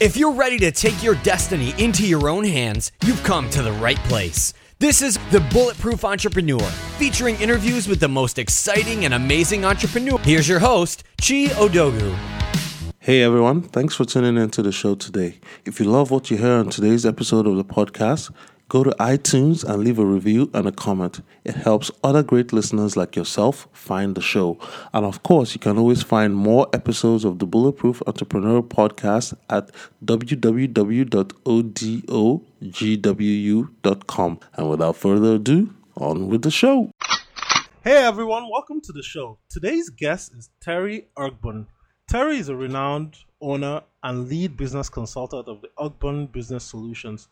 If you're ready to take your destiny into your own hands, you've come to the right place. This is The Bulletproof Entrepreneur, featuring interviews with the most exciting and amazing entrepreneurs. Here's your host, Chi Odogwu. Hey everyone, thanks for tuning into the show today. If you love what you hear on today's episode of the podcast, go to iTunes and leave a review and a comment. It helps other great listeners like yourself find the show. And of course, you can always find more episodes of the Bulletproof Entrepreneur podcast at www.odogwu.com. And without further ado, on with the show. Hey everyone, welcome to the show. Today's guest is Terry Ogburn. Terry is a renowned owner and lead business consultant of the Ogburn Business Solutions.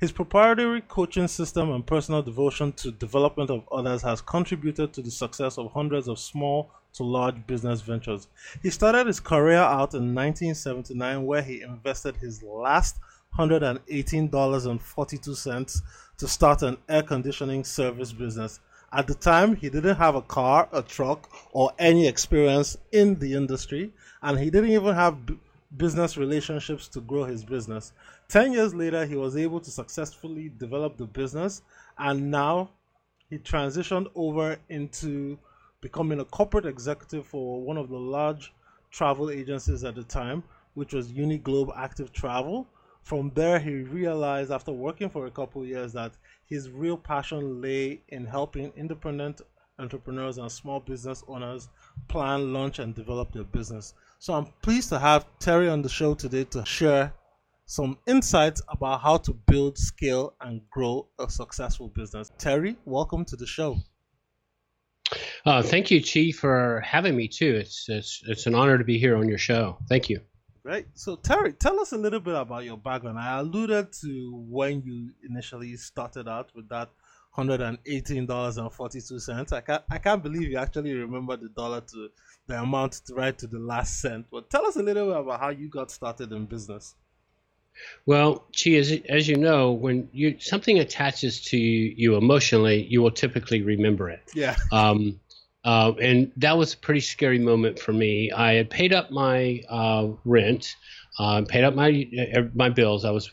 His proprietary coaching system and personal devotion to development of others has contributed to the success of hundreds of small to large business ventures. He started his career out in 1979, where he invested his last $118.42 to start an air conditioning service business. At the time, he didn't have a car, a truck, or any experience in the industry, and he didn't even have business relationships to grow his business. 10 years later, he was able to successfully develop the business, and now he transitioned over into becoming a corporate executive for one of the large travel agencies at the time, which was UniGlobe Active Travel. From there, he realized after working for a couple of years that his real passion lay in helping independent entrepreneurs and small business owners plan, launch, and develop their business. So I'm pleased to have Terry on the show today to share some insights about how to build, scale, and grow a successful business. Terry, welcome to the show. Thank you, Chi, for having me too. It's an honor to be here on your show. Thank you. Right. So Terry, tell us a little bit about your background. I alluded to when you initially started out with that $118.42. I can't believe you actually remember the dollar to the amount right to the last cent. But tell us a little bit about how you got started in business. Well, Chi, as you know, when something attaches to you emotionally, you will typically remember it. Yeah. And that was a pretty scary moment for me. I had paid up my rent, paid up my bills. I was,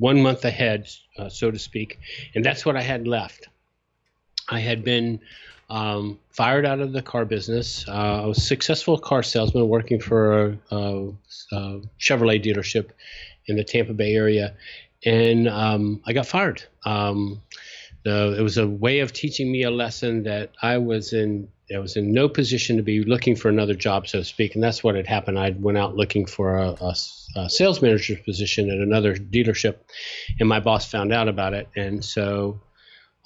1 month ahead, so to speak, and that's what I had left. I had been fired out of the car business. I was a successful car salesman working for a Chevrolet dealership in the Tampa Bay area, and I got fired. It was a way of teaching me a lesson that I was in no position to be looking for another job, so to speak, and that's what had happened. I went out looking for a sales manager position at another dealership, and my boss found out about it, and so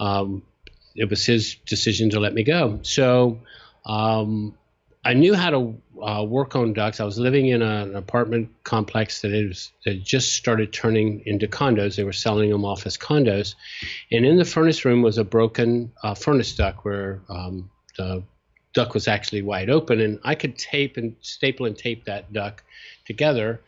it was his decision to let me go. So I knew how to work on ducks. I was living in an apartment complex that just started turning into condos. They were selling them off as condos. And in the furnace room was a broken furnace duct where the duct was actually wide open. And I could staple and tape that duct together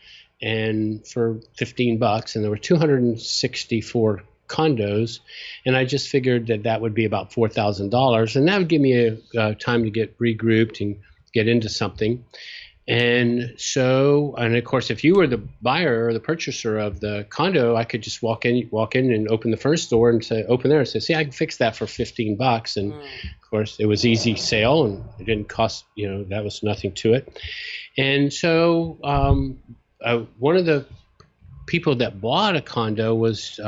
and for $15. And there were 264 condos, and I just figured that would be about $4,000, and that would give me a time to get regrouped and get into something. And so, and of course, if you were the buyer or the purchaser of the condo, I could just walk in and open the furnace door and say, open there and say, see, I can fix that for $15. And of course, it was easy sale, and it didn't cost, that was nothing to it. And so, one of the people that bought a condo was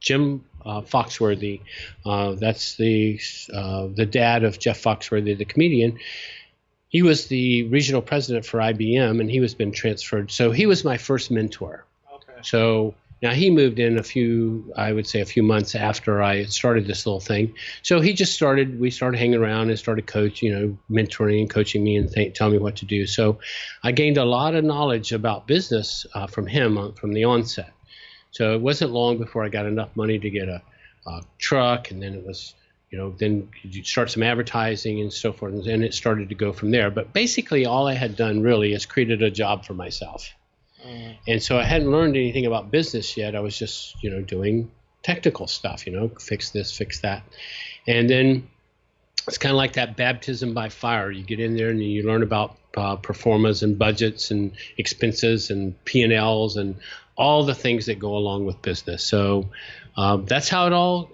Jim Foxworthy. That's the dad of Jeff Foxworthy, the comedian. He was the regional president for IBM, and he was been transferred. So he was my first mentor. Okay. So now he moved in a few months after I started this little thing. So we started hanging around and started mentoring and coaching me and telling me what to do. So I gained a lot of knowledge about business from him from the onset. So it wasn't long before I got enough money to get a truck, and then it was, then you start some advertising and so forth, and then it started to go from there. But basically all I had done really is created a job for myself. And so I hadn't learned anything about business yet. I was just, doing technical stuff, fix this, fix that. And then it's kind of like that baptism by fire. You get in there and you learn about performance and budgets and expenses and P&Ls and all the things that go along with business. So that's how it all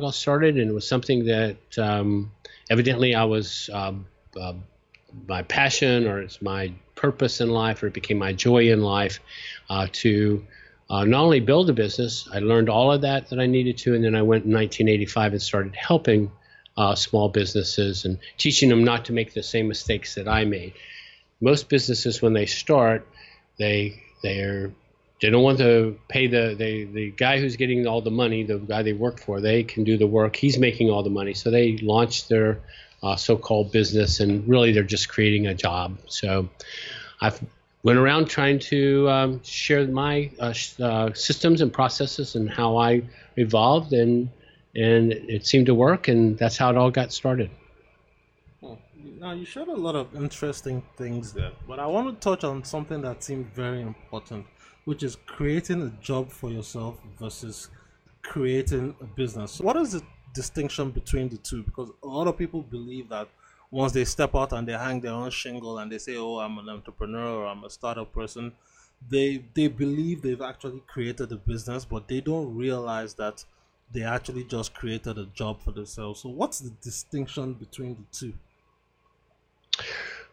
got started, and it was something that evidently I was my passion, or it's my purpose in life, or it became my joy in life to not only build a business. I learned all of that I needed to, and then I went in 1985 and started helping small businesses and teaching them not to make the same mistakes that I made. Most businesses, when they start, they don't want to pay the guy who's getting all the money, the guy they work for. They can do the work. He's making all the money. So they launch their so-called business, and really they're just creating a job. So I went around trying to share my systems and processes and how I evolved, and it seemed to work, and that's how it all got started. Now, you shared a lot of interesting things there, but I want to touch on something that seemed very important, which is creating a job for yourself versus creating a business. What is the distinction between the two? Because a lot of people believe that once they step out and they hang their own shingle and they say, oh, I'm an entrepreneur or I'm a startup person, they believe they've actually created a business, but they don't realize that they actually just created a job for themselves. So what's the distinction between the two?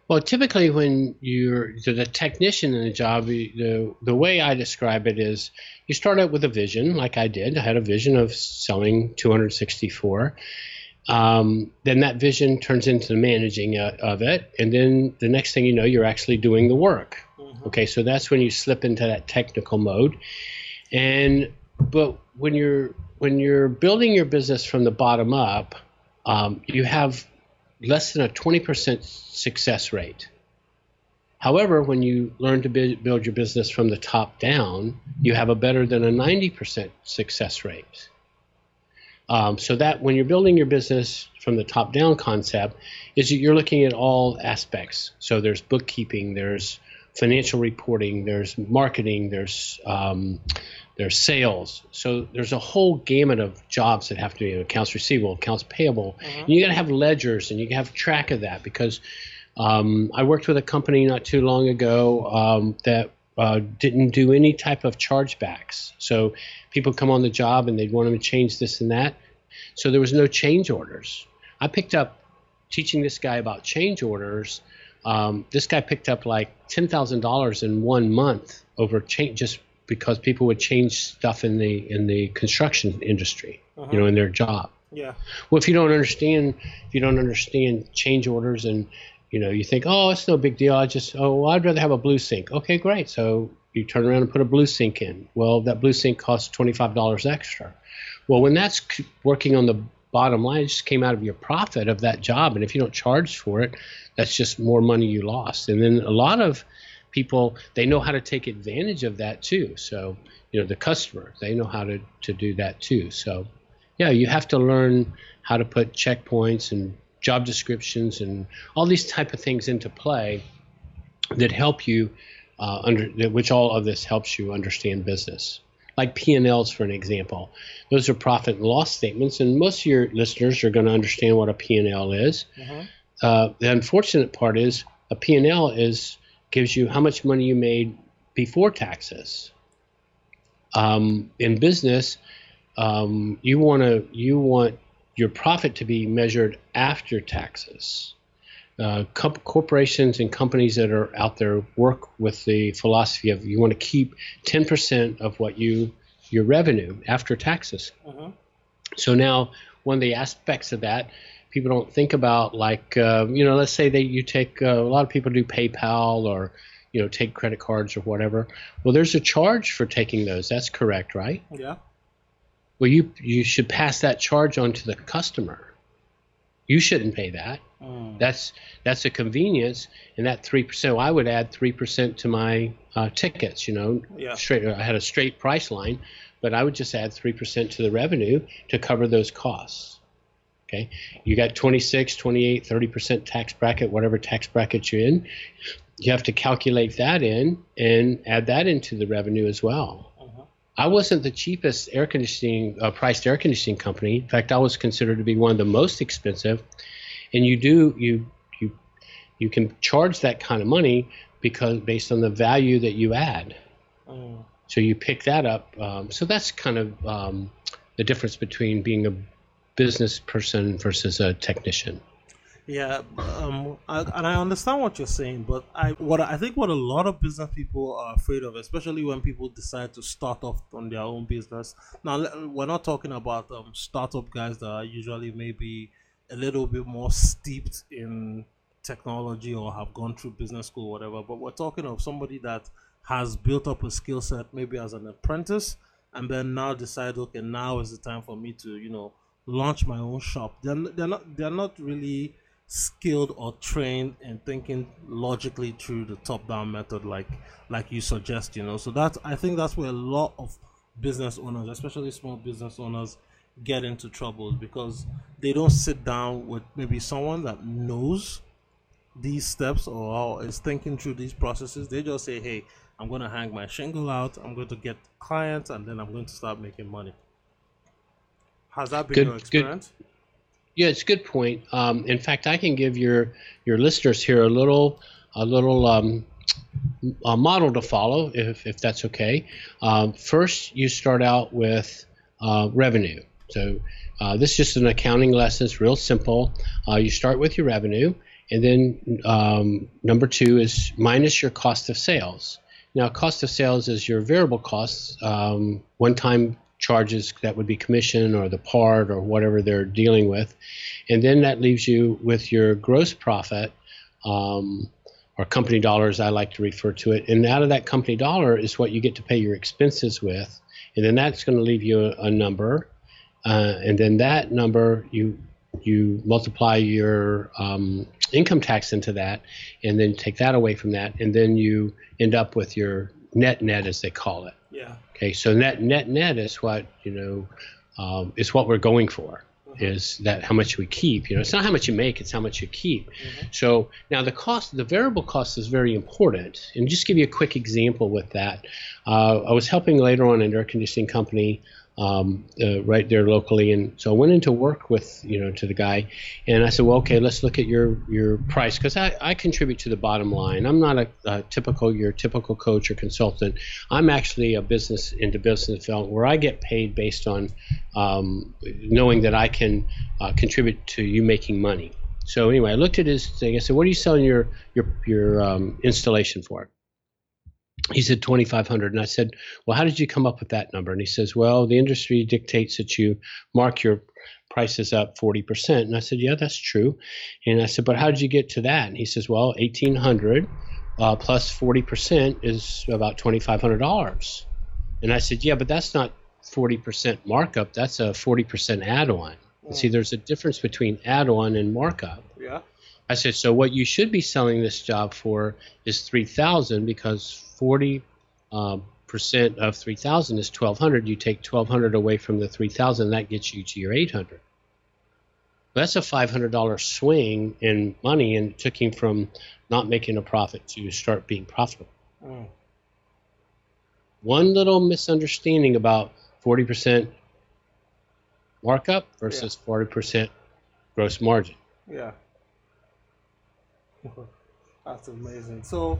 Well, typically when you're the technician in a job, the way I describe it is you start out with a vision, like I did. I had a vision of selling 264. Then that vision turns into the managing of it. And then the next thing you know, you're actually doing the work. Mm-hmm. Okay, so that's when you slip into that technical mode. But when you're building your business from the bottom up, you have less than a 20% success rate. However, when you learn to build your business from the top down, you have a better than a 90% success rate. So that when you're building your business from the top down concept is that you're looking at all aspects. So there's bookkeeping, there's financial reporting, there's marketing, there's sales. So there's a whole gamut of jobs that have to be, accounts receivable, accounts payable. Mm-hmm. And you got to have ledgers and you have track of that, because I worked with a company not too long ago that didn't do any type of chargebacks. So people come on the job and they'd want them to change this and that. So there was no change orders. I picked up teaching this guy about change orders. This guy picked up like $10,000 in 1 month over change, just because people would change stuff in the construction industry, uh-huh. you know, in their job. Yeah. Well, if you don't understand change orders, and you know, you think, oh, it's no big deal. I'd rather have a blue sink. Okay, great. So you turn around and put a blue sink in. Well, that blue sink costs $25 extra. Well, when that's working on the bottom line, it just came out of your profit of that job, and if you don't charge for it, that's just more money you lost. And then a lot of people, they know how to take advantage of that too. So, you know, the customer, they know how to do that too. So, yeah, you have to learn how to put checkpoints and job descriptions and all these type of things into play that help you, which all of this helps you understand business. Like P&Ls, for an example. Those are profit and loss statements, and most of your listeners are going to understand what a P&L is. Mm-hmm. The unfortunate part is a P&L gives you how much money you made before taxes. In business, you want your profit to be measured after taxes. Corporations and companies that are out there work with the philosophy of you want to keep 10% of what your revenue after taxes. Uh-huh. So now one of the aspects of that people don't think about, like, you know, let's say that you take a lot of people do PayPal or, you know, take credit cards or whatever. Well, there's a charge for taking those. That's correct, right? Yeah. Well, you should pass that charge on to the customer. You shouldn't pay that. Mm. That's a convenience, and that 3%. So I would add 3% to my tickets. You know, yeah. I had a straight price line, but I would just add 3% to the revenue to cover those costs. Okay, you got 26, 28, 30% tax bracket, whatever tax bracket you're in. You have to calculate that in and add that into the revenue as well. Uh-huh. I wasn't the cheapest priced air conditioning company. In fact, I was considered to be one of the most expensive. And you do you you You can charge that kind of money because based on the value that you add. Oh. So you pick that up. So that's kind of the difference between being a business person versus a technician. Yeah, and I understand what you're saying, but I think what a lot of business people are afraid of, especially when people decide to start off on their own business. Now, we're not talking about startup guys that are usually maybe a little bit more steeped in technology or have gone through business school or whatever, but we're talking of somebody that has built up a skill set maybe as an apprentice and then now decide, okay, now is the time for me to, you know, launch my own shop. They're not really skilled or trained in thinking logically through the top-down method like you suggest, you know. So that, I think that's where a lot of business owners, especially small business owners, get into trouble, because they don't sit down with maybe someone that knows these steps or is thinking through these processes. They just say, hey, I'm going to hang my shingle out, I'm going to get clients, and then I'm going to start making money. Has that been your experience? Good. Yeah, it's a good point. In fact, I can give your listeners here a little model to follow, if that's okay. First, you start out with revenue. So this is just an accounting lesson. It's real simple. You start with your revenue, and then number two is minus your cost of sales. Now, cost of sales is your variable costs, one-time charges that would be commission or the part or whatever they're dealing with, and then that leaves you with your gross profit, or company dollars, I like to refer to it, and out of that company dollar is what you get to pay your expenses with, and then that's going to leave you a number, and then that number you multiply your income tax into that, and then take that away from that, and then you end up with your net, as they call it. Yeah. Okay, so net is what, you know, it's what we're going for, is that how much we keep. You know, it's not how much you make, it's how much you keep. Mm-hmm. So now the variable cost is very important. And just give you a quick example with that. I was helping later on an air conditioning company right there locally, and so I went into work with, you know, to the guy, and I said, well, okay, let's look at your price, because I contribute to the bottom line. I'm not your typical coach or consultant. I'm actually a business into business development, where I get paid based on knowing that I can contribute to you making money. So anyway, I looked at his thing. I said, what are you selling your installation for? He said $2,500, and I said, well, how did you come up with that number? And he says, well, the industry dictates that you mark your prices up 40%. And I said, yeah, that's true. And I said, but how did you get to that? And he says, well, $1,800 plus 40% is about $2,500. And I said, yeah, but that's not 40% markup. That's a 40% add-on. Yeah. See, there's a difference between add-on and markup. Yeah. I said, so what you should be selling this job for is $3,000, because 40% of 3,000 is 1,200. You take 1,200 away from the 3,000, that gets you to your 800. That's a $500 swing in money, and it took him from not making a profit to start being profitable. Mm. One little misunderstanding about 40% markup versus 40% gross margin. Yeah. That's amazing. So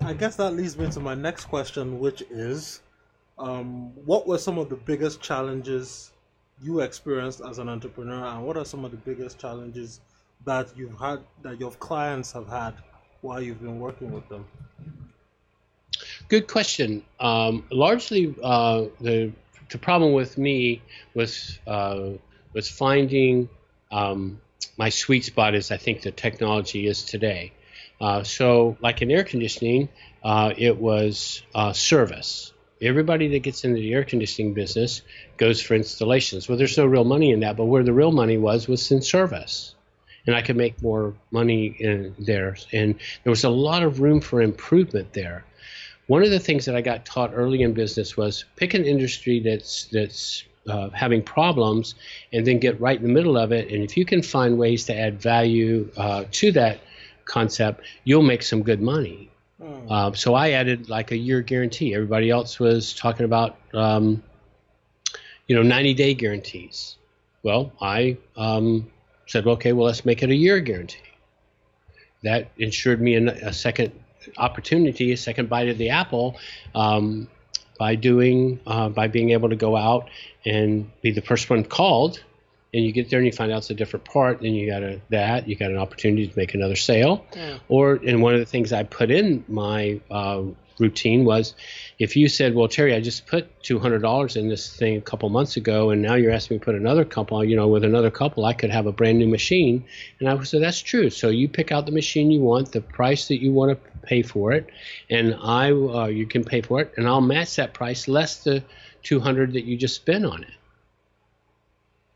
I guess that leads me to my next question, which is, what were some of the biggest challenges you experienced as an entrepreneur, and what are some of the biggest challenges that you've had, that your clients have had while you've been working with them? Good question. Largely, the problem with me was finding my sweet spot is, I think, the technology is today. So like in air conditioning, it was service. Everybody that gets into the air conditioning business goes for installations. Well, there's no real money in that, but where the real money was in service. And I could make more money in there. And there was a lot of room for improvement there. One of the things that I got taught early in business was pick an industry that's having problems, and then get right in the middle of it. And if you can find ways to add value to that concept, you'll make some good money. Mm. So I added like a year guarantee. Everybody else was talking about 90-day guarantees. Well, I said, okay, well, let's make it a year guarantee. that ensured me a second opportunity, a second bite of the apple, by being able to go out and be the first one called. And you get there and you find out it's a different part, and you got an opportunity to make another sale. Yeah. And one of the things I put in my routine was, if you said, well, Terry, I just put $200 in this thing a couple months ago, and now you're asking me to put another couple, with another couple, I could have a brand new machine. And I would say, that's true. So you pick out the machine you want, the price that you want to pay for it, and you can pay for it, and I'll match that price less the $200 that you just spent on it.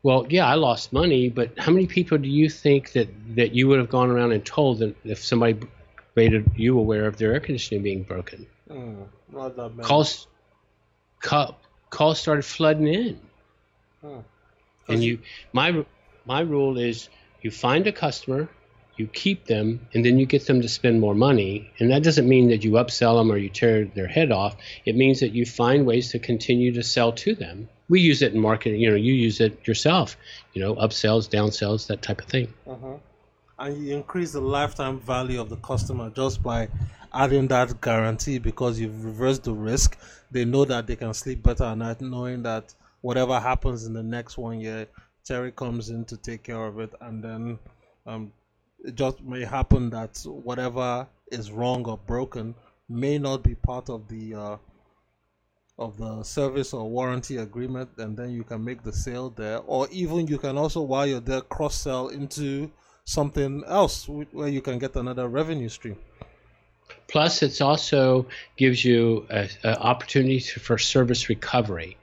Well, yeah, I lost money, but how many people do you think that you would have gone around and told that if somebody made you aware of their air conditioning being broken? Mm, not that many. Calls started flooding in. Huh. And my rule is, you find a customer, you keep them, and then you get them to spend more money. And that doesn't mean that you upsell them or you tear their head off. It means that you find ways to continue to sell to them. We use it in marketing, you use it yourself, upsells, downsells, that type of thing. Uh-huh. And you increase the lifetime value of the customer just by adding that guarantee, because you've reversed the risk. They know that they can sleep better at night knowing that whatever happens in the next 1 year, Terry comes in to take care of it, and then it just may happen that whatever is wrong or broken may not be part of the service or warranty agreement, and then you can make the sale there. Or even you can also, while you're there, cross-sell into something else where you can get another revenue stream. Plus, it also gives you an opportunity for service recovery.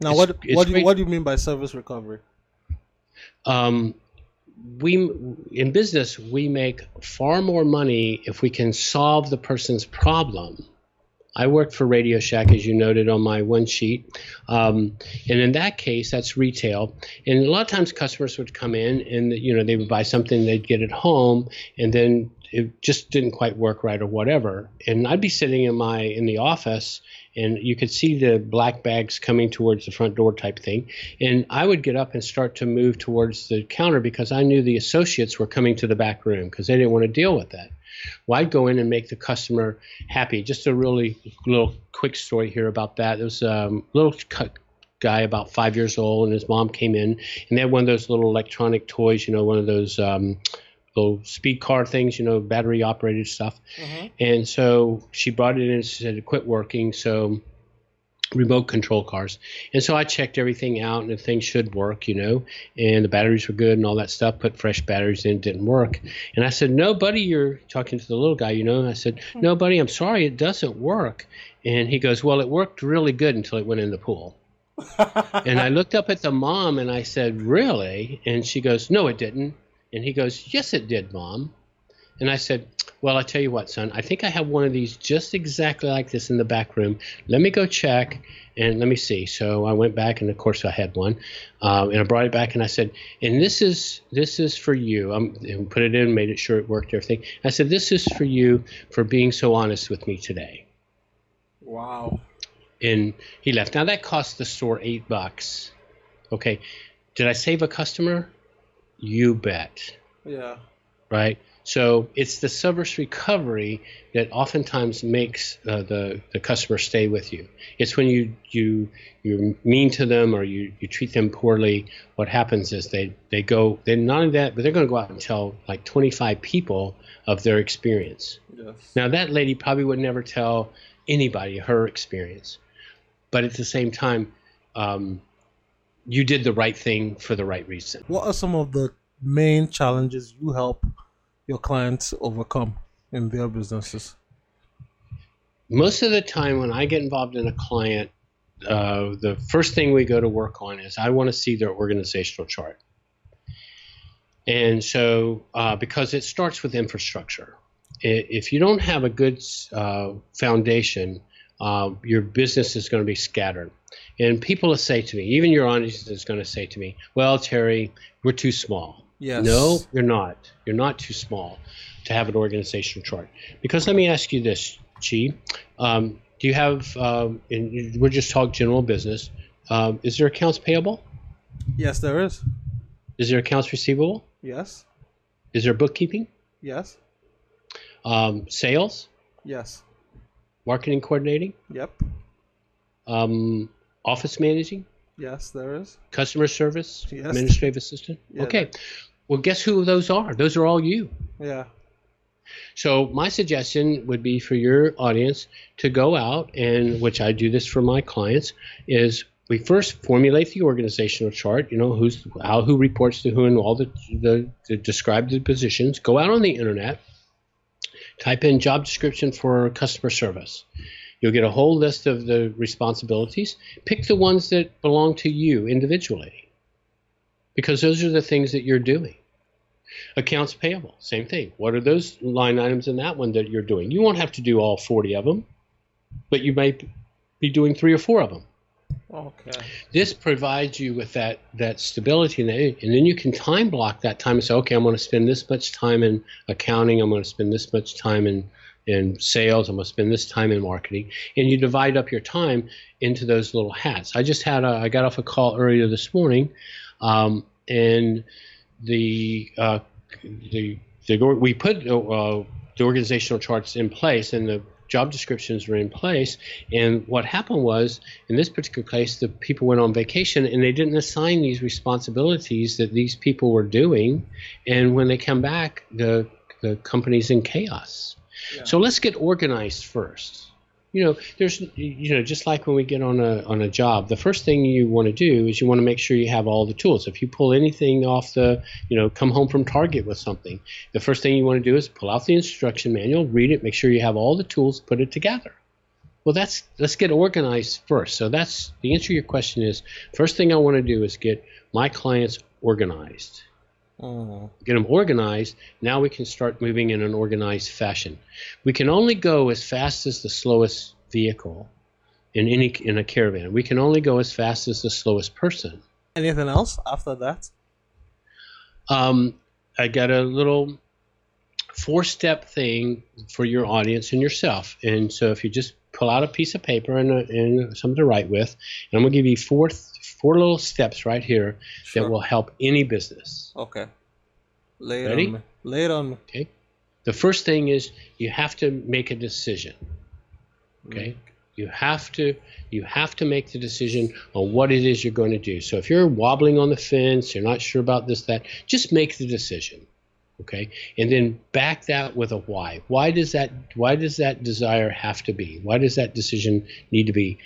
Now, what do you mean by service recovery? In business, we make far more money if we can solve the person's problem. I worked for Radio Shack, as you noted on my one sheet, and in that case, that's retail. And a lot of times, customers would come in, and they would buy something they'd get at home, and then it just didn't quite work right or whatever. And I'd be sitting in the office, and you could see the black bags coming towards the front door type thing. And I would get up and start to move towards the counter because I knew the associates were coming to the back room because they didn't want to deal with that. Well, I'd go in and make the customer happy. Just a really little quick story here about that. There was a little guy about 5 years old, and his mom came in, and they had one of those little electronic toys, one of those little speed car things, battery-operated stuff. Mm-hmm. And so she brought it in and said it quit working, so remote control cars. And so I checked everything out, and the thing should work, and the batteries were good and all that stuff, put fresh batteries in, it didn't work. And I said, no, buddy, you're talking to the little guy, and I said, no, buddy, I'm sorry, it doesn't work. And he goes, well, it worked really good until it went in the pool. And I looked up at the mom, and I said, really? And she goes, no, it didn't. And he goes, yes, it did, Mom. And I said, well, I tell you what, son, I think I have one of these just exactly like this in the back room. Let me go check and let me see. So I went back, and of course I had one, and I brought it back, and I said, and this is for you. And put it in, made it sure it worked, everything. I said, this is for you for being so honest with me today. Wow. And he left. Now that cost the store $8. Okay. Did I save a customer? You bet. Yeah. Right. So it's the service recovery that oftentimes makes the customer stay with you. It's when you're mean to them or you treat them poorly. What happens is they go. Then not only that, but they're going to go out and tell like 25 people of their experience. Yes. Now that lady probably would never tell anybody her experience, but at the same time, you did the right thing for the right reason. What are some of the main challenges you help your clients overcome in their businesses? Most of the time when I get involved in a client, the first thing we go to work on is I want to see their organizational chart. And so because it starts with infrastructure. If you don't have a good foundation, your business is going to be scattered. And people will say to me, even your audience is going to say to me, well, Terry, we're too small. Yes. No, you're not. You're not too small to have an organizational chart. Because let me ask you this, Chi. Do you have, and we're just talking general business, is there accounts payable? Yes, there is. Is there accounts receivable? Yes. Is there bookkeeping? Yes. Sales? Yes. Marketing coordinating? Yep. Office managing? Yes, there is. Customer service? Yes. Administrative assistant? Yeah, okay. Well, guess who those are? Those are all you. Yeah. So my suggestion would be for your audience to go out, and which I do this for my clients, is we first formulate the organizational chart, you know, who's how, who reports to who, and all the described positions. Go out on the internet, type in job description for customer service. You'll get a whole list of the responsibilities. Pick the ones that belong to you individually, because those are the things that you're doing. Accounts payable, same thing. What are those line items in that one that you're doing? You won't have to do all 40 of them, but you may be doing 3 or 4 of them. Okay. This provides you with that stability, and then you can time block that time and say, okay, I'm going to spend this much time in accounting, I'm going to spend this much time in sales, I'm going to spend this time in marketing, and you divide up your time into those little hats. I just had I got off a call earlier this morning, and we put the organizational charts in place, and the job descriptions were in place, and what happened was, in this particular case, the people went on vacation and they didn't assign these responsibilities that these people were doing, and when they come back, the company's in chaos. Yeah. So let's get organized first. You know, just like when we get on a job, the first thing you want to do is you want to make sure you have all the tools. If you pull anything off come home from Target with something, the first thing you want to do is pull out the instruction manual, read it, make sure you have all the tools, put it together. Well, let's get organized first. So that's the answer to your question is, first thing I want to do is get my clients organized. Get them organized. Now we can start moving in an organized fashion. We can only go as fast as the slowest vehicle in a caravan. We can only go as fast as the slowest person. Anything else after that? I got a little 4-step thing for your audience and yourself. And so if you just pull out a piece of paper and something to write with, and I'm going to give you four little steps right here. Sure. That will help any business. Okay. Lay it on me. Okay. The first thing is you have to make a decision. Okay. You have to make the decision on what it is you're going to do. So if you're wobbling on the fence, you're not sure about this, that, just make the decision. Okay. And then back that with a why. Why does that desire have to be? Why does that decision need to be?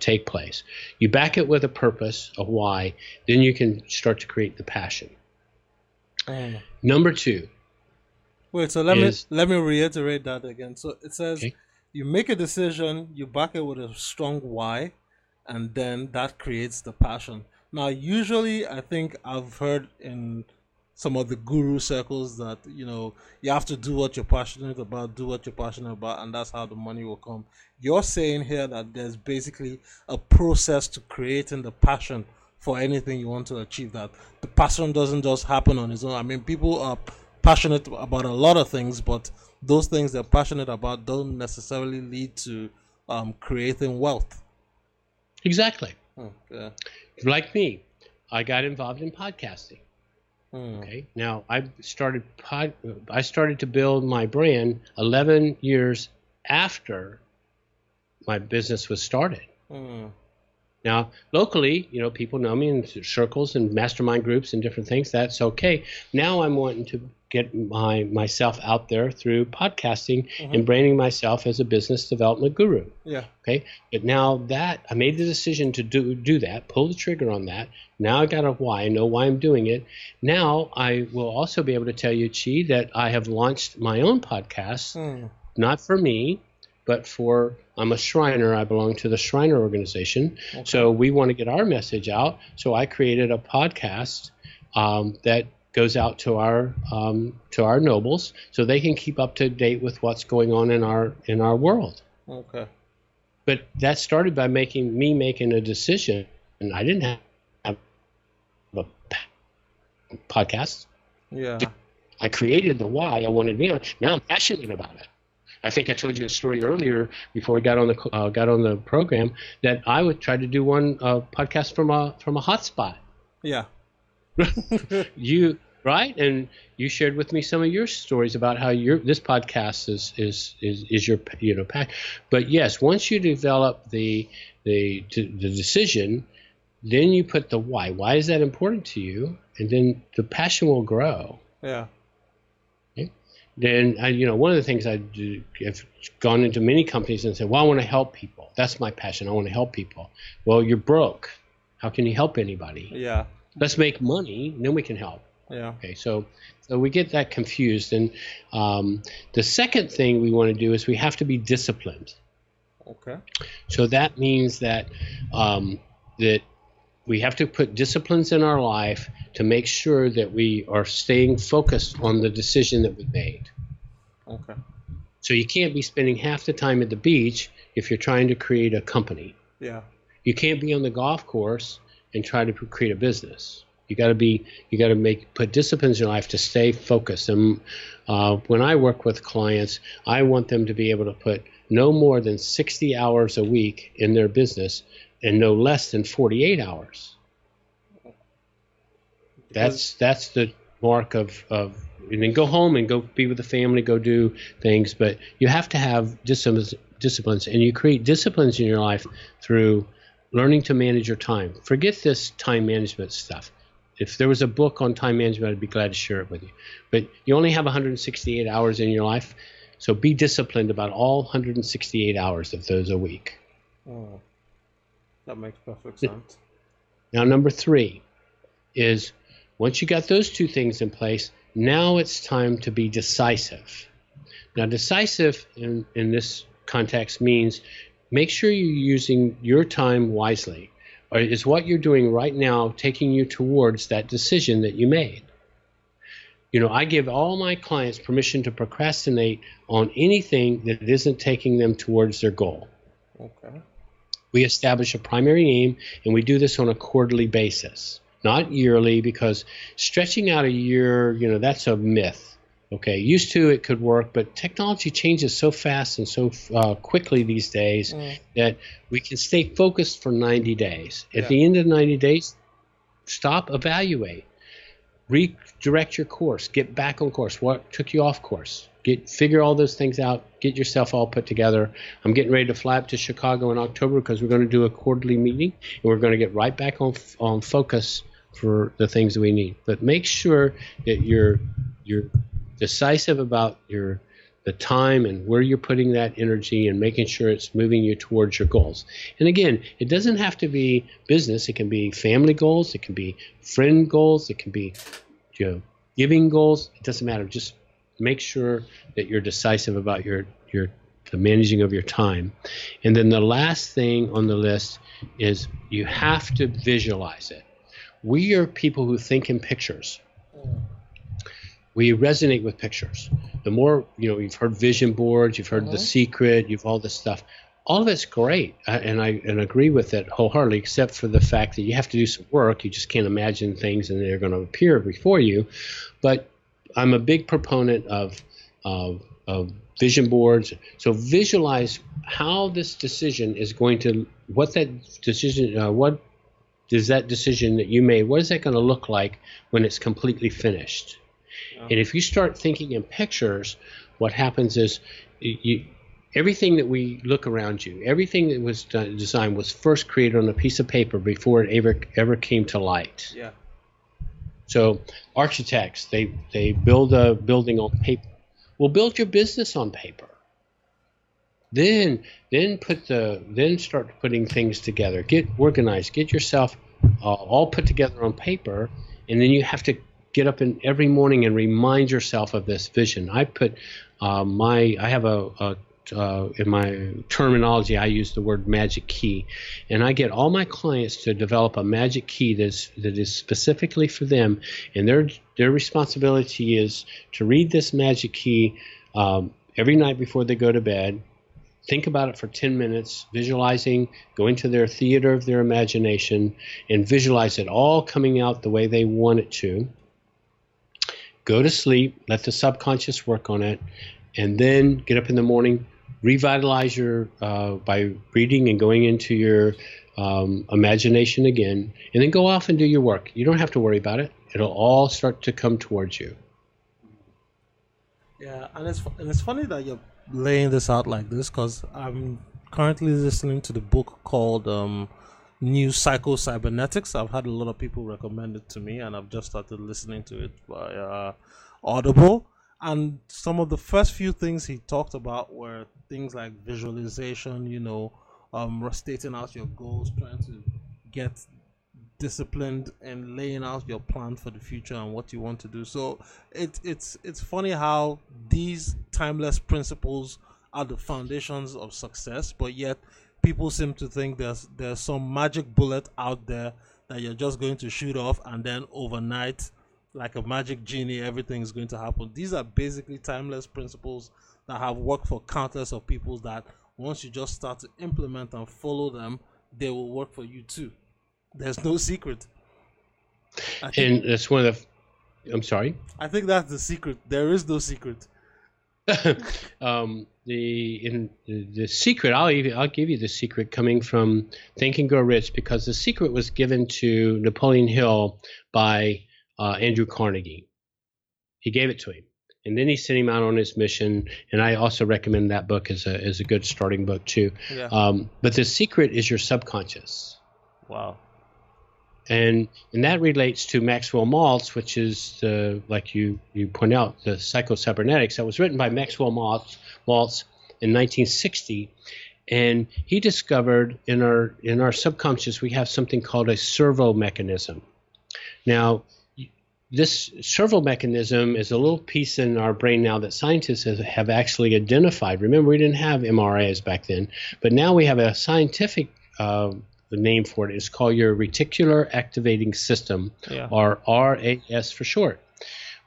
Take place. You back it with a purpose, a why, then you can start to create the passion. Number 2. Wait, so let me reiterate that again. So it says, okay, you make a decision, you back it with a strong why, and then that creates the passion. Now, usually I think I've heard in some of the guru circles that, you know, you have to do what you're passionate about, and that's how the money will come. You're saying here that there's basically a process to creating the passion for anything you want to achieve, that the passion doesn't just happen on its own. I mean, people are passionate about a lot of things, but those things they're passionate about don't necessarily lead to creating wealth. Exactly. Okay. Like me, I got involved in podcasting. Okay. Now I started to build my brand 11 years after my business was started. Now locally, you know, people know me in circles and mastermind groups and different things. That's okay. Now I'm wanting to get myself out there through podcasting and branding myself as a business development guru. Yeah. Okay. But now that I made the decision to do that, pull the trigger on that. Now I got a why. I know why I'm doing it. Now I will also be able to tell you, Chi, that I have launched my own podcast, not for me, but for I'm a Shriner. I belong to the Shriner organization. Okay. So we want to get our message out. So I created a podcast that goes out to our nobles, so they can keep up to date with what's going on in our world. Okay. But that started by making a decision, and I didn't have a podcast. Yeah. I created the why I wanted to be on. Now I'm passionate about it. I think I told you a story earlier before we got on the program that I would try to do one podcast from a hotspot. Yeah. you. right? And you shared with me some of your stories about how your this podcast is your path. But yes, once you develop the decision, then you put the why. Why is that important to you? And then the passion will grow. Yeah. Okay? Then one of the things I do, I've gone into many companies and said, "Well, I want to help people. That's my passion. I want to help people." Well, you're broke. How can you help anybody? Yeah. Let's make money, and then we can help. Yeah. Okay. So we get that confused, and the second thing we want to do is we have to be disciplined. Okay. So that means that that we have to put disciplines in our life to make sure that we are staying focused on the decision that we made. Okay. So you can't be spending half the time at the beach if you're trying to create a company. Yeah. You can't be on the golf course and try to create a business. You got to put disciplines in your life to stay focused. And when I work with clients, I want them to be able to put no more than 60 hours a week in their business and no less than 48 hours. That's the mark of and then go home and go be with the family, go do things, but you have to have disciplines, and you create disciplines in your life through learning to manage your time. Forget this time management stuff. If there was a book on time management, I'd be glad to share it with you. But you only have 168 hours in your life, so be disciplined about all 168 hours of those a week. Oh, that makes perfect sense. Now, number three is once you got those two things in place, now it's time to be decisive. Now, decisive in this context means make sure you're using your time wisely. Or is what you're doing right now taking you towards that decision that you made? You know, I give all my clients permission to procrastinate on anything that isn't taking them towards their goal. Okay. We establish a primary aim, and we do this on a quarterly basis, not yearly, because stretching out a year, that's a myth. Okay, used to it could work, but technology changes so fast and so quickly these days that we can stay focused for 90 days. At the end of 90 days, stop, evaluate, redirect your course, get back on course. What took you off course? Figure all those things out, get yourself all put together. I'm getting ready to fly up to Chicago in October because we're going to do a quarterly meeting, and we're going to get right back on focus for the things that we need. But make sure that you're decisive about the time and where you're putting that energy and making sure it's moving you towards your goals. And again, it doesn't have to be business. It can be family goals. It can be friend goals. It can be giving goals. It doesn't matter. Just make sure that you're decisive about the managing of your time. And then the last thing on the list is you have to visualize it. We are people who think in pictures. We resonate with pictures. The more, you've heard vision boards, you've heard The Secret, you've all this stuff. All of it's great, and I agree with it wholeheartedly, except for the fact that you have to do some work. You just can't imagine things, and they're going to appear before you. But I'm a big proponent of vision boards. So visualize how this decision is going to, what is that decision that you made, what is that going to look like when it's completely finished? And if you start thinking in pictures, what happens is everything that we look around you, everything that was designed was first created on a piece of paper before it ever came to light. Yeah. So architects, they build a building on paper. Well, build your business on paper. Then start putting things together. Get organized. Get yourself all put together on paper, and then you have to get up every morning and remind yourself of this vision. I put in my terminology, I use the word magic key, and I get all my clients to develop a magic key that is specifically for them, and their responsibility is to read this magic key every night before they go to bed. Think about it for 10 minutes, visualizing, go into their theater of their imagination, and visualize it all coming out the way they want it to. Go to sleep, let the subconscious work on it, and then get up in the morning, revitalize by reading and going into your imagination again, and then go off and do your work. You don't have to worry about it. It'll all start to come towards you. Yeah, and it's funny that you're laying this out like this, because I'm currently listening to the book called New Psycho Cybernetics. I've had a lot of people recommend it to me, and I've just started listening to it by Audible. And some of the first few things he talked about were things like visualization, stating out your goals, trying to get disciplined and laying out your plan for the future and what you want to do. So it's funny how these timeless principles are the foundations of success, but yet people seem to think there's some magic bullet out there that you're just going to shoot off, and then overnight, like a magic genie, everything is going to happen. These are basically timeless principles that have worked for countless of people, that once you just start to implement and follow them, they will work for you too. There's no secret. And that's one of the... I'm sorry? I think that's the secret. There is no secret. The secret, I'll give you the secret, coming from Think and Grow Rich, because the secret was given to Napoleon Hill by Andrew Carnegie. He gave it to him, and then he sent him out on his mission. And I also recommend that book as a good starting book too. Yeah. But the secret is your subconscious. Wow. And that relates to Maxwell Maltz, which is, like you point out, the Psycho Cybernetics, that was written by Maxwell Maltz in 1960, and he discovered in our subconscious we have something called a servo mechanism. Now, this servo mechanism is a little piece in our brain now that scientists have actually identified. Remember, we didn't have MRIs back then, but now we have a scientific the name for it is called your reticular activating system, yeah, or RAS for short.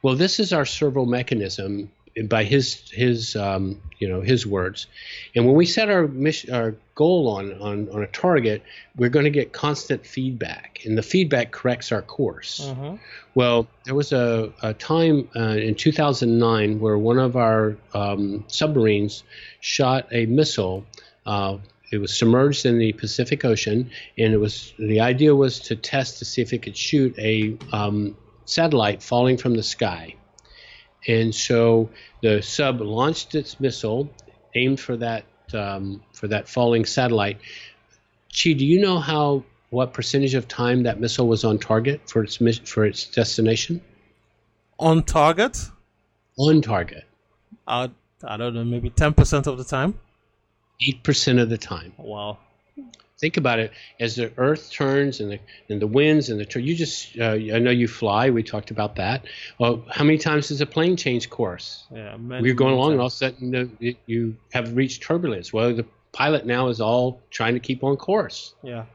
Well, this is our servo mechanism, by his words. And when we set our mission, our goal on a target, we're going to get constant feedback, and the feedback corrects our course. Uh-huh. Well, there was a time in 2009 where one of our submarines shot a missile. It was submerged in the Pacific Ocean, and the idea was to test to see if it could shoot a satellite falling from the sky. And so the sub launched its missile, aimed for that falling satellite. Chi, do you know what percentage of time that missile was on target for its destination? On target? On target. I don't know, maybe 10% of the time. 8% of the time. Wow. Think about it. As the Earth turns and the winds and you just I know you fly. We talked about that. Well, how many times does a plane change course? Yeah, we're going along, and all of a sudden you have reached turbulence. Well, the pilot now is all trying to keep on course. Yeah.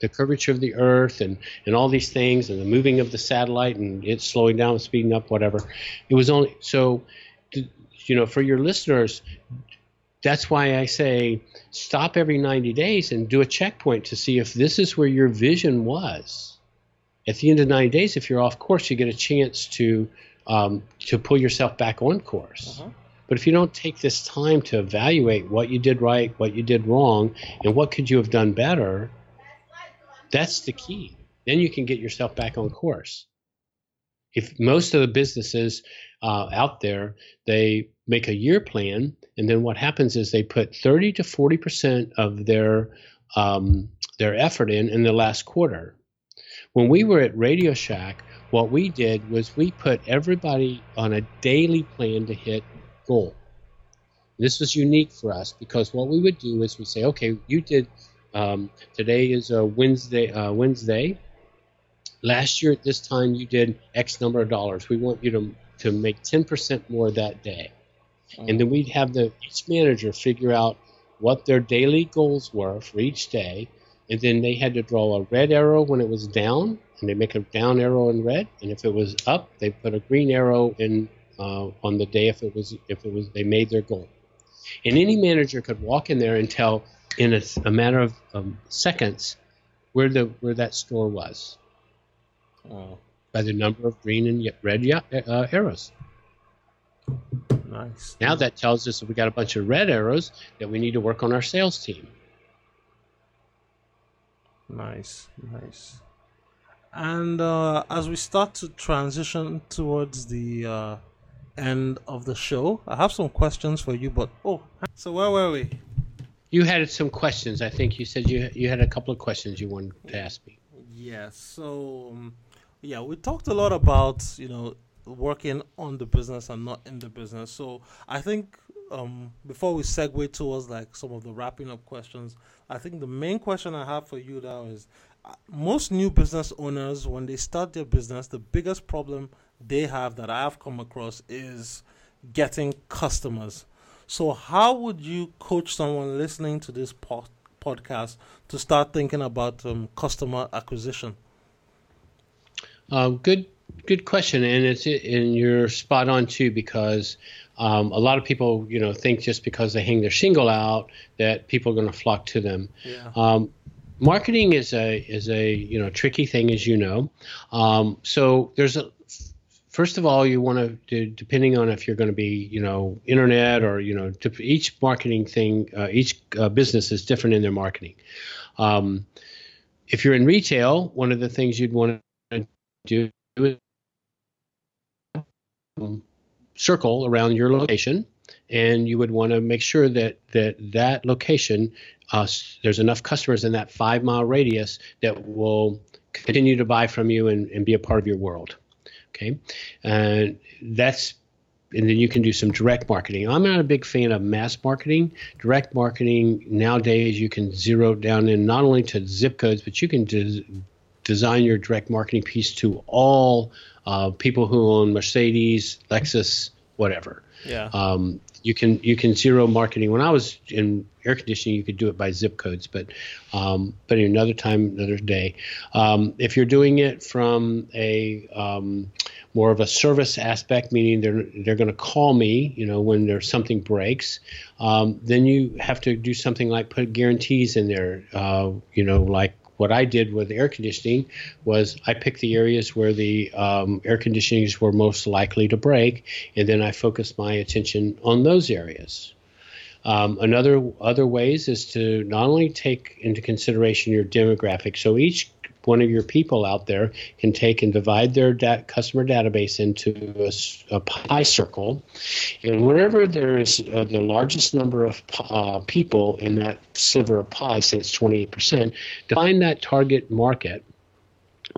The curvature of the Earth and all these things, and the moving of the satellite, and it's slowing down, speeding up, whatever. It was only so. For your listeners. That's why I say stop every 90 days and do a checkpoint to see if this is where your vision was. At the end of 90 days, if you're off course, you get a chance to pull yourself back on course. Uh-huh. But if you don't take this time to evaluate what you did right, what you did wrong, and what could you have done better, that's the key. Then you can get yourself back on course. If most of the businesses out there, they make a year plan, and then what happens is they put 30 to 40% of their effort in the last quarter. When we were at Radio Shack, what we did was we put everybody on a daily plan to hit goal. This was unique for us, because what we would do is we'd say, okay, you did today is a Wednesday. Last year at this time, you did X number of dollars. We want you to make 10% more that day. Mm-hmm. And then we'd have each manager figure out what their daily goals were for each day. And then they had to draw a red arrow when it was down, and they make a down arrow in red. And if it was up, they put a green arrow in on the day if it was they made their goal. And any manager could walk in there and tell in a matter of seconds where that store was. By the number of green and red arrows. Nice. Now that tells us that we got a bunch of red arrows that we need to work on our sales team. Nice. And as we start to transition towards the end of the show, I have some questions for you, but so where were we? You had some questions. I think you said you had a couple of questions you wanted to ask me. Yeah, so we talked a lot about, working on the business and not in the business. So I think before we segue towards some of the wrapping up questions, I think the main question I have for you now is, most new business owners, when they start their business, the biggest problem they have that I have come across is getting customers. So how would you coach someone listening to this podcast to start thinking about customer acquisition? Good question, and you're spot on too, because a lot of people think just because they hang their shingle out that people are going to flock to them. Yeah. Marketing is a tricky thing, as you know. So there's a first of all, you want to do, depending on if you're going to be, internet or, each marketing thing, each business is different in their marketing. If you're in retail, one of the things you'd want to do is circle around your location, and you would want to make sure that location, there's enough customers in that 5-mile radius that will continue to buy from you and be a part of your world. Okay, and then you can do some direct marketing. I'm not a big fan of mass marketing. Direct marketing nowadays, you can zero down in not only to zip codes, but you can design your direct marketing piece to all people who own Mercedes, Lexus, whatever. Yeah. You can zero marketing. When I was in air conditioning, you could do it by zip codes, but another time, another day. If you're doing it from a more of a service aspect, meaning they're going to call me, when there's something breaks, then you have to do something like put guarantees in there, like. What I did with air conditioning was I picked the areas where the air conditionings were most likely to break, and then I focused my attention on those areas. Other ways is to not only take into consideration your demographic, so each one of your people out there can take and divide their customer database into a pie circle, and wherever there is the largest number of people in that sliver of pie, say it's 28%, define that target market,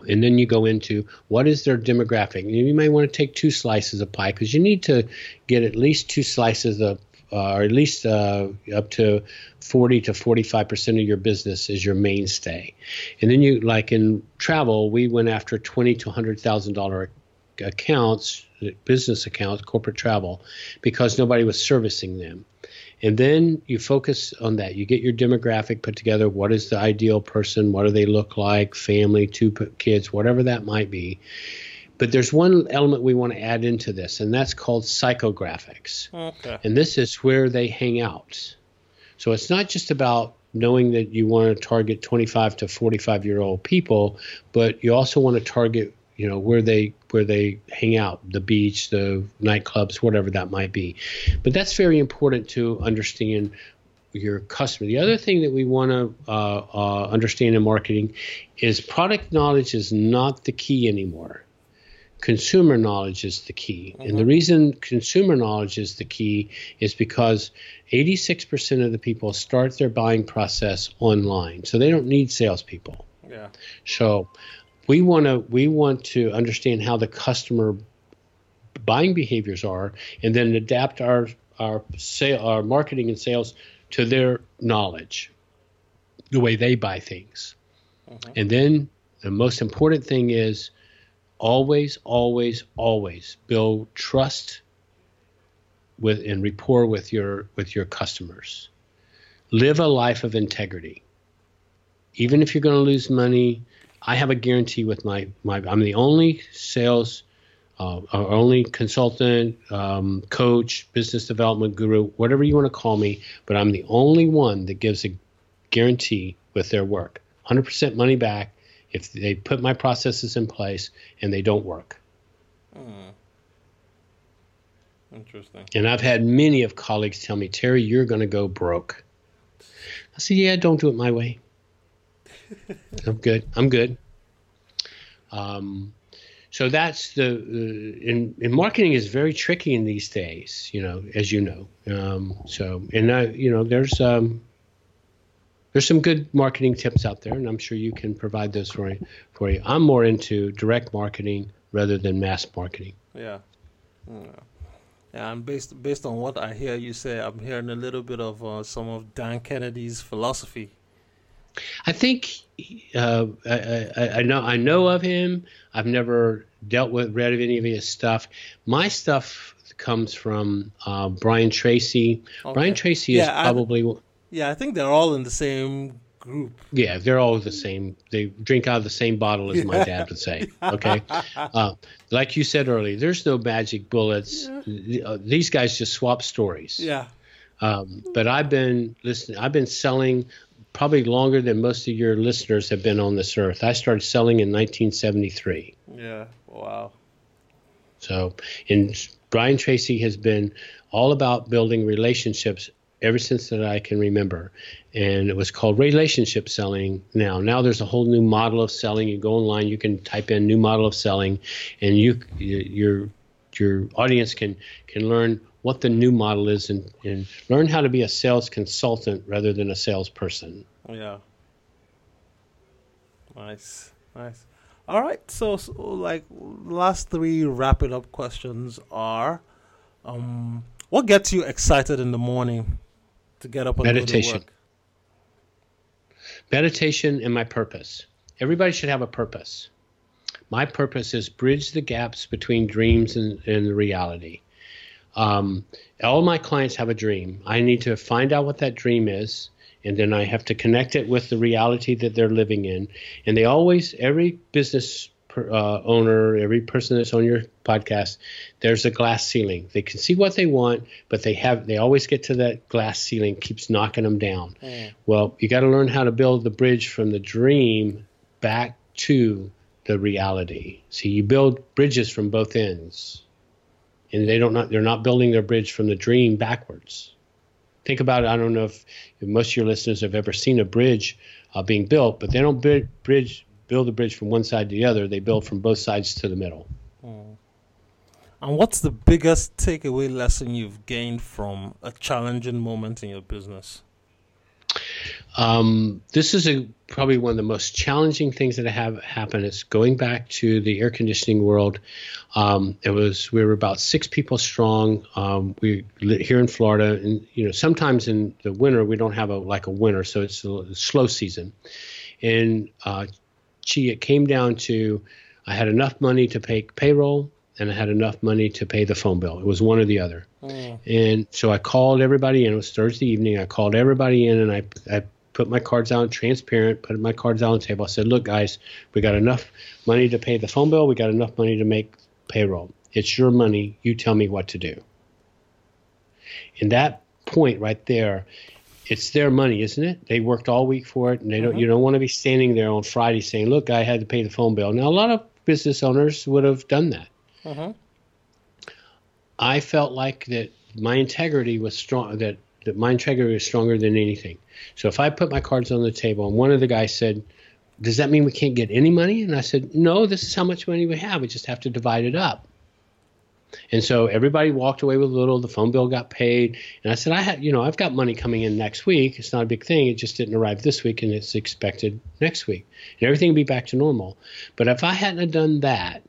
and then you go into what is their demographic. And you may want to take 2 slices of pie, because you need to get at least 2 slices of or at least up to 40 to 45% of your business is your mainstay. And then you, like in travel, we went after $20,000 to $100,000 accounts, business accounts, corporate travel, because nobody was servicing them. And then you focus on that. You get your demographic put together. What is the ideal person? What do they look like? Family, 2 kids, whatever that might be. But there's one element we want to add into this, and that's called psychographics. Okay. And this is where they hang out. So it's not just about knowing that you want to target 25 to 45-year-old people, but you also want to target, where they hang out, the beach, the nightclubs, whatever that might be. But that's very important to understand your customer. The other thing that we want to understand in marketing is product knowledge is not the key anymore. Consumer knowledge is the key. Mm-hmm. And the reason consumer knowledge is the key is because 86% of the people start their buying process online. So they don't need salespeople. Yeah. So we want to understand how the customer buying behaviors are, and then adapt our marketing and sales to their knowledge, the way they buy things. Mm-hmm. And then the most important thing is always, always, always build trust with and rapport with your customers. Live a life of integrity. Even if you're going to lose money, I have a guarantee with my I'm the only sales, only consultant, coach, business development guru, whatever you want to call me, but I'm the only one that gives a guarantee with their work. 100% money back. If they put my processes in place and they don't work. Interesting. And I've had many of colleagues tell me, Terry, you're going to go broke. I said, yeah, don't do it my way. I'm good. So that's in marketing is very tricky in these days, as you know. There's some good marketing tips out there, and I'm sure you can provide those for you. I'm more into direct marketing rather than mass marketing. Yeah, and based on what I hear you say, I'm hearing a little bit of some of Dan Kennedy's philosophy. I think I know of him. I've never read of any of his stuff. My stuff comes from Brian Tracy. Okay. Brian Tracy is I think they're all in the same group. Yeah, they're all the same. They drink out of the same bottle, as my dad would say. Okay, like you said earlier, there's no magic bullets. Yeah. These guys just swap stories. Yeah. But I've been listening. I've been selling probably longer than most of your listeners have been on this earth. I started selling in 1973. Yeah, wow. So, and Brian Tracy has been all about building relationships ever since that I can remember. And it was called relationship selling now. Now there's a whole new model of selling. You go online, you can type in new model of selling, and your audience can learn what the new model is and learn how to be a sales consultant rather than a salesperson. Yeah. Nice. All right. So like last three wrap it up questions are, what gets you excited in the morning to get up and meditation. Go to work? Meditation and my purpose. Everybody should have a purpose. My purpose is bridge the gaps between dreams and the reality. All my clients have a dream. I need to find out what that dream is, and then I have to connect it with the reality that they're living in. And they always, every business owner, every person that's on your podcast, there's a glass ceiling. They can see what they want, but they always get to that glass ceiling, keeps knocking them down. Yeah. Well, you got to learn how to build the bridge from the dream back to the reality. So you build bridges from both ends. And they're not building their bridge from the dream backwards. Think about it. I don't know if most of your listeners have ever seen a bridge being built, but they don't build a bridge from one side to the other. They build from both sides to the middle. Mm. And what's the biggest takeaway lesson you've gained from a challenging moment in your business? This is probably one of the most challenging things that have happened. It's going back to the air conditioning world. We were about 6 people strong. We here in Florida, and sometimes in the winter we don't have a winter, so it's a slow season. And it came down to I had enough money to pay payroll, and I had enough money to pay the phone bill. It was one or the other. Mm. And so I called everybody in. It was Thursday evening. I called everybody in, and I put my cards out, transparent, put my cards out on the table. I said, look, guys, we got enough money to pay the phone bill. We got enough money to make payroll. It's your money. You tell me what to do. And that point right there, it's their money, isn't it? They worked all week for it, and they don't. You don't want to be standing there on Friday saying, look, I had to pay the phone bill. Now, a lot of business owners would have done that. Mm-hmm. I felt like that my integrity was strong, that my integrity was stronger than anything. So if I put my cards on the table and one of the guys said, does that mean we can't get any money? And I said, no, this is how much money we have. We just have to divide it up. And so everybody walked away with little. The phone bill got paid. And I said, I've got money coming in next week. It's not a big thing. It just didn't arrive this week, and it's expected next week. And everything would be back to normal. But if I hadn't have done that,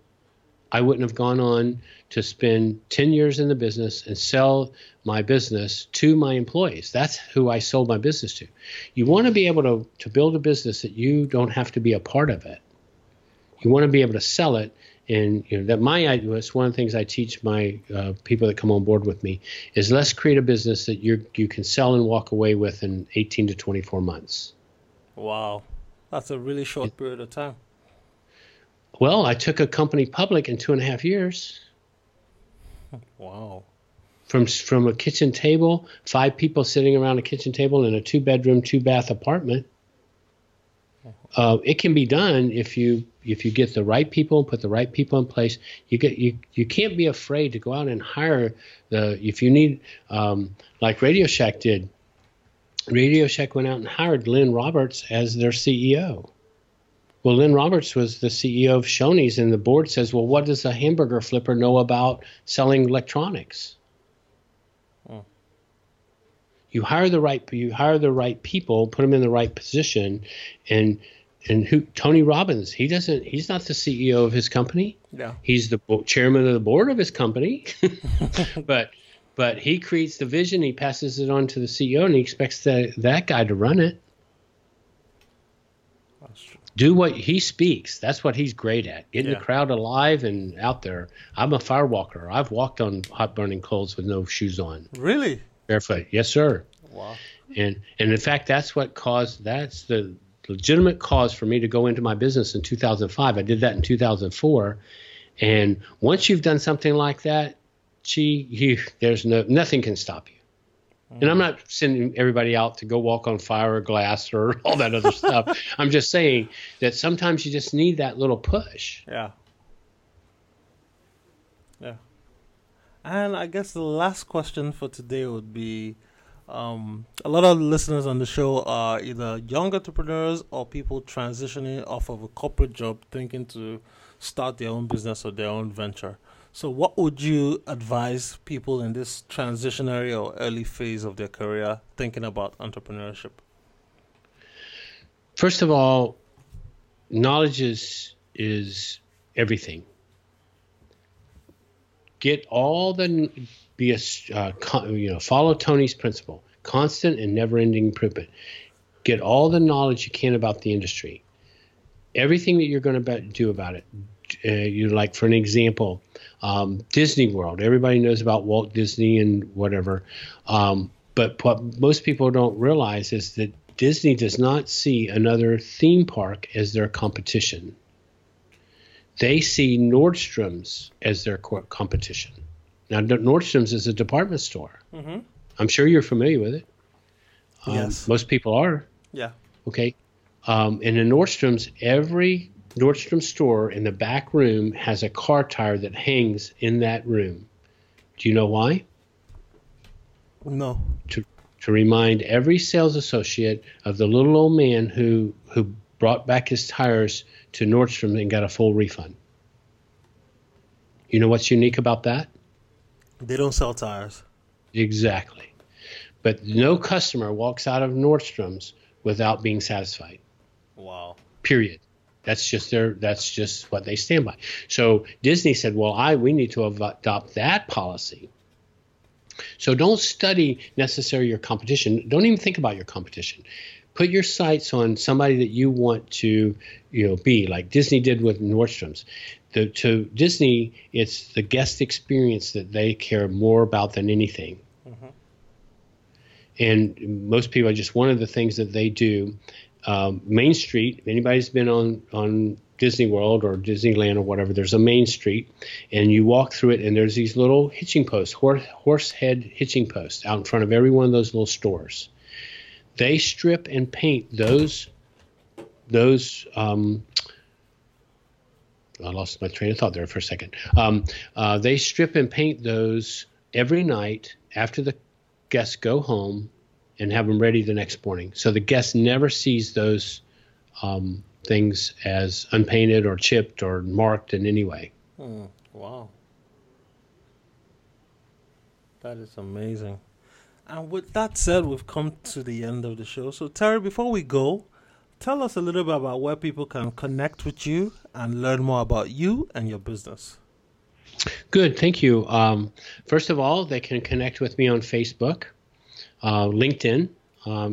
I wouldn't have gone on to spend 10 years in the business and sell my business to my employees. That's who I sold my business to. You want to be able to build a business that you don't have to be a part of it. You want to be able to sell it. And it's one of the things I teach my people that come on board with me is let's create a business that you can sell and walk away with in 18 to 24 months. Wow. That's a really short period of time. Well, I took a company public in 2.5 years. Wow. From a kitchen table, 5 people sitting around a kitchen table in a 2-bedroom, 2-bath apartment. It can be done if you get the right people and put the right people in place. You can't be afraid to go out and hire if you need like Radio Shack did. Radio Shack went out and hired Lynn Roberts as their CEO. Well, Lynn Roberts was the CEO of Shoney's, and the board says, well, what does a hamburger flipper know about selling electronics? Oh. You hire the right people, put them in the right position, and who? Tony Robbins. He doesn't. He's not the CEO of his company. No. He's the chairman of the board of his company, but he creates the vision. He passes it on to the CEO, and he expects that guy to run it. That's true. Do what he speaks. That's what he's great at. Getting the crowd alive and out there. I'm a firewalker. I've walked on hot burning coals with no shoes on. Really? Barefoot. Yes, sir. Wow. And in fact, that's the legitimate cause for me to go into my business in 2005. I did that in 2004. And once you've done something like that, there's nothing can stop you. And I'm not sending everybody out to go walk on fire or glass or all that other stuff. I'm just saying that sometimes you just need that little push. Yeah. Yeah. And I guess the last question for today would be, a lot of listeners on the show are either young entrepreneurs or people transitioning off of a corporate job thinking to start their own business or their own venture. So what would you advise people in this transitionary or early phase of their career thinking about entrepreneurship? First of all, knowledge is everything. Follow Tony's principle, constant and never-ending improvement. Get all the knowledge you can about the industry. Everything that you're going to do about it. For an example, Disney World. Everybody knows about Walt Disney and whatever. But what most people don't realize is that Disney does not see another theme park as their competition. They see Nordstrom's as their competition. Now, Nordstrom's is a department store. Mm-hmm. I'm sure you're familiar with it. Yes. Most people are. Yeah. Okay. And in Nordstrom's, every Nordstrom store in the back room has a car tire that hangs in that room. Do you know why? No. To remind every sales associate of the little old man who brought back his tires to Nordstrom and got a full refund. You know what's unique about that? They don't sell tires. Exactly. But no customer walks out of Nordstrom's without being satisfied. Wow. Period. That's just what they stand by. So Disney said, well, we need to adopt that policy. So don't study necessarily your competition. Don't even think about your competition. Put your sights on somebody that you want to, be like Disney did with Nordstrom's. To Disney, it's the guest experience that they care more about than anything. Mm-hmm. And most people, just one of the things that they do, Main Street, if anybody's been on Disney World or Disneyland or whatever, there's a Main Street, and you walk through it, and there's these little hitching posts, horse head hitching posts out in front of every one of those little stores. They strip and paint those. I lost my train of thought there for a second. They strip and paint those every night after the guests go home and have them ready the next morning. So the guest never sees those things as unpainted or chipped or marked in any way. Wow. That is amazing. And with that said, we've come to the end of the show. So Terry, before we go, tell us a little bit about where people can connect with you and learn more about you and your business. Good. Thank you. First of all, they can connect with me on Facebook, LinkedIn,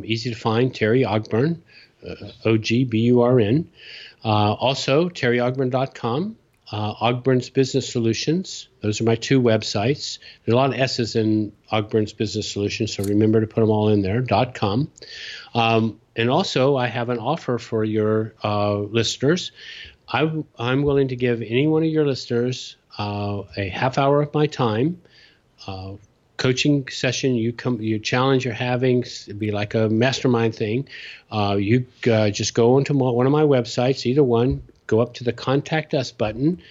easy to find, Terry Ogburn, O-G-B-U-R-N. Also, terryogburn.com, Ogburn's Business Solutions. Those are my two websites. There's a lot of S's in Ogburn's Business Solutions, so remember to put them all in there, .com. And also, I have an offer for your listeners. I'm willing to give any one of your listeners a half hour of my time, coaching session. You challenge you're having. It'd be like a mastermind thing. You just go onto one of my websites, either one. Go up to the Contact Us button.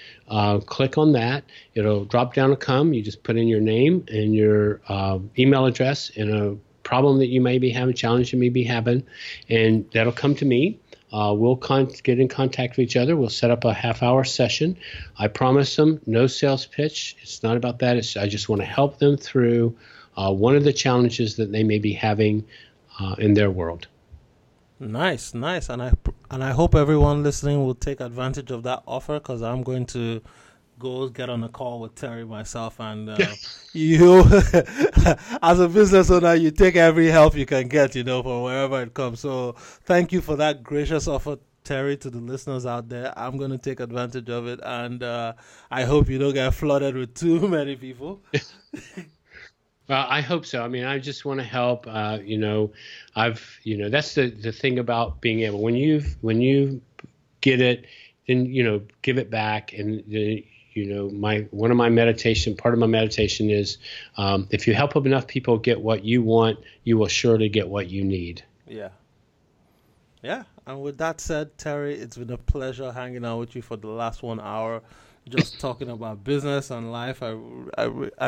Click on that. It'll drop down to come. You just put in your name and your email address and a problem that you may be having, challenge you may be having, and that'll come to me. We'll get in contact with each other. We'll set up a half-hour session. I promise them no sales pitch. It's not about that. I just want to help them through one of the challenges that they may be having in their world. Nice, nice. And I hope everyone listening will take advantage of that offer, because I'm going to go get on a call with Terry myself. And you, as a business owner, you take every help you can get, from wherever it comes. So thank you for that gracious offer, Terry, to the listeners out there. I'm going to take advantage of it. And I hope you don't get flooded with too many people. Well, I hope so. I mean, I just want to help. That's the thing about being able, when you get it, then, give it back. And, part of my meditation is, if you help enough people get what you want, you will surely get what you need. Yeah. Yeah. And with that said, Terry, it's been a pleasure hanging out with you for the last 1 hour. Just talking about business and life. I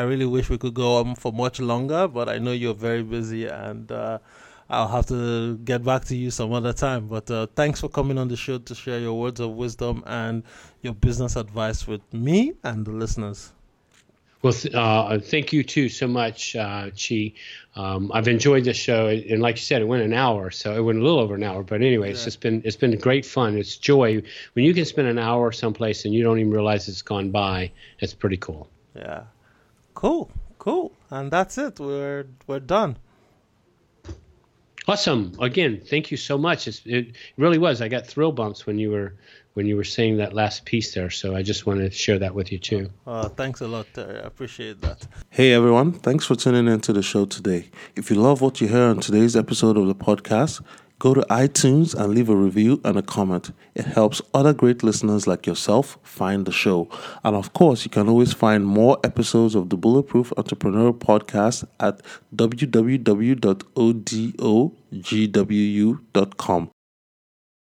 really wish we could go on for much longer, but I know you're very busy, and I'll have to get back to you some other time. But thanks for coming on the show to share your words of wisdom and your business advice with me and the listeners. Well, thank you, too, so much, Chi. I've enjoyed this show. And like you said, it went a little over an hour. But anyway, It's just been great fun. It's joy. When you can spend an hour someplace and you don't even realize it's gone by, it's pretty cool. Yeah. Cool. And that's it. We're done. Awesome. Again, thank you so much. It really was. I got thrill bumps when you were saying that last piece there. So I just want to share that with you too. Thanks a lot, Terry. I appreciate that. Hey, everyone. Thanks for tuning into the show today. If you love what you hear on today's episode of the podcast, go to iTunes and leave a review and a comment. It helps other great listeners like yourself find the show. And of course, you can always find more episodes of the Bulletproof Entrepreneur podcast at www.odogwu.com.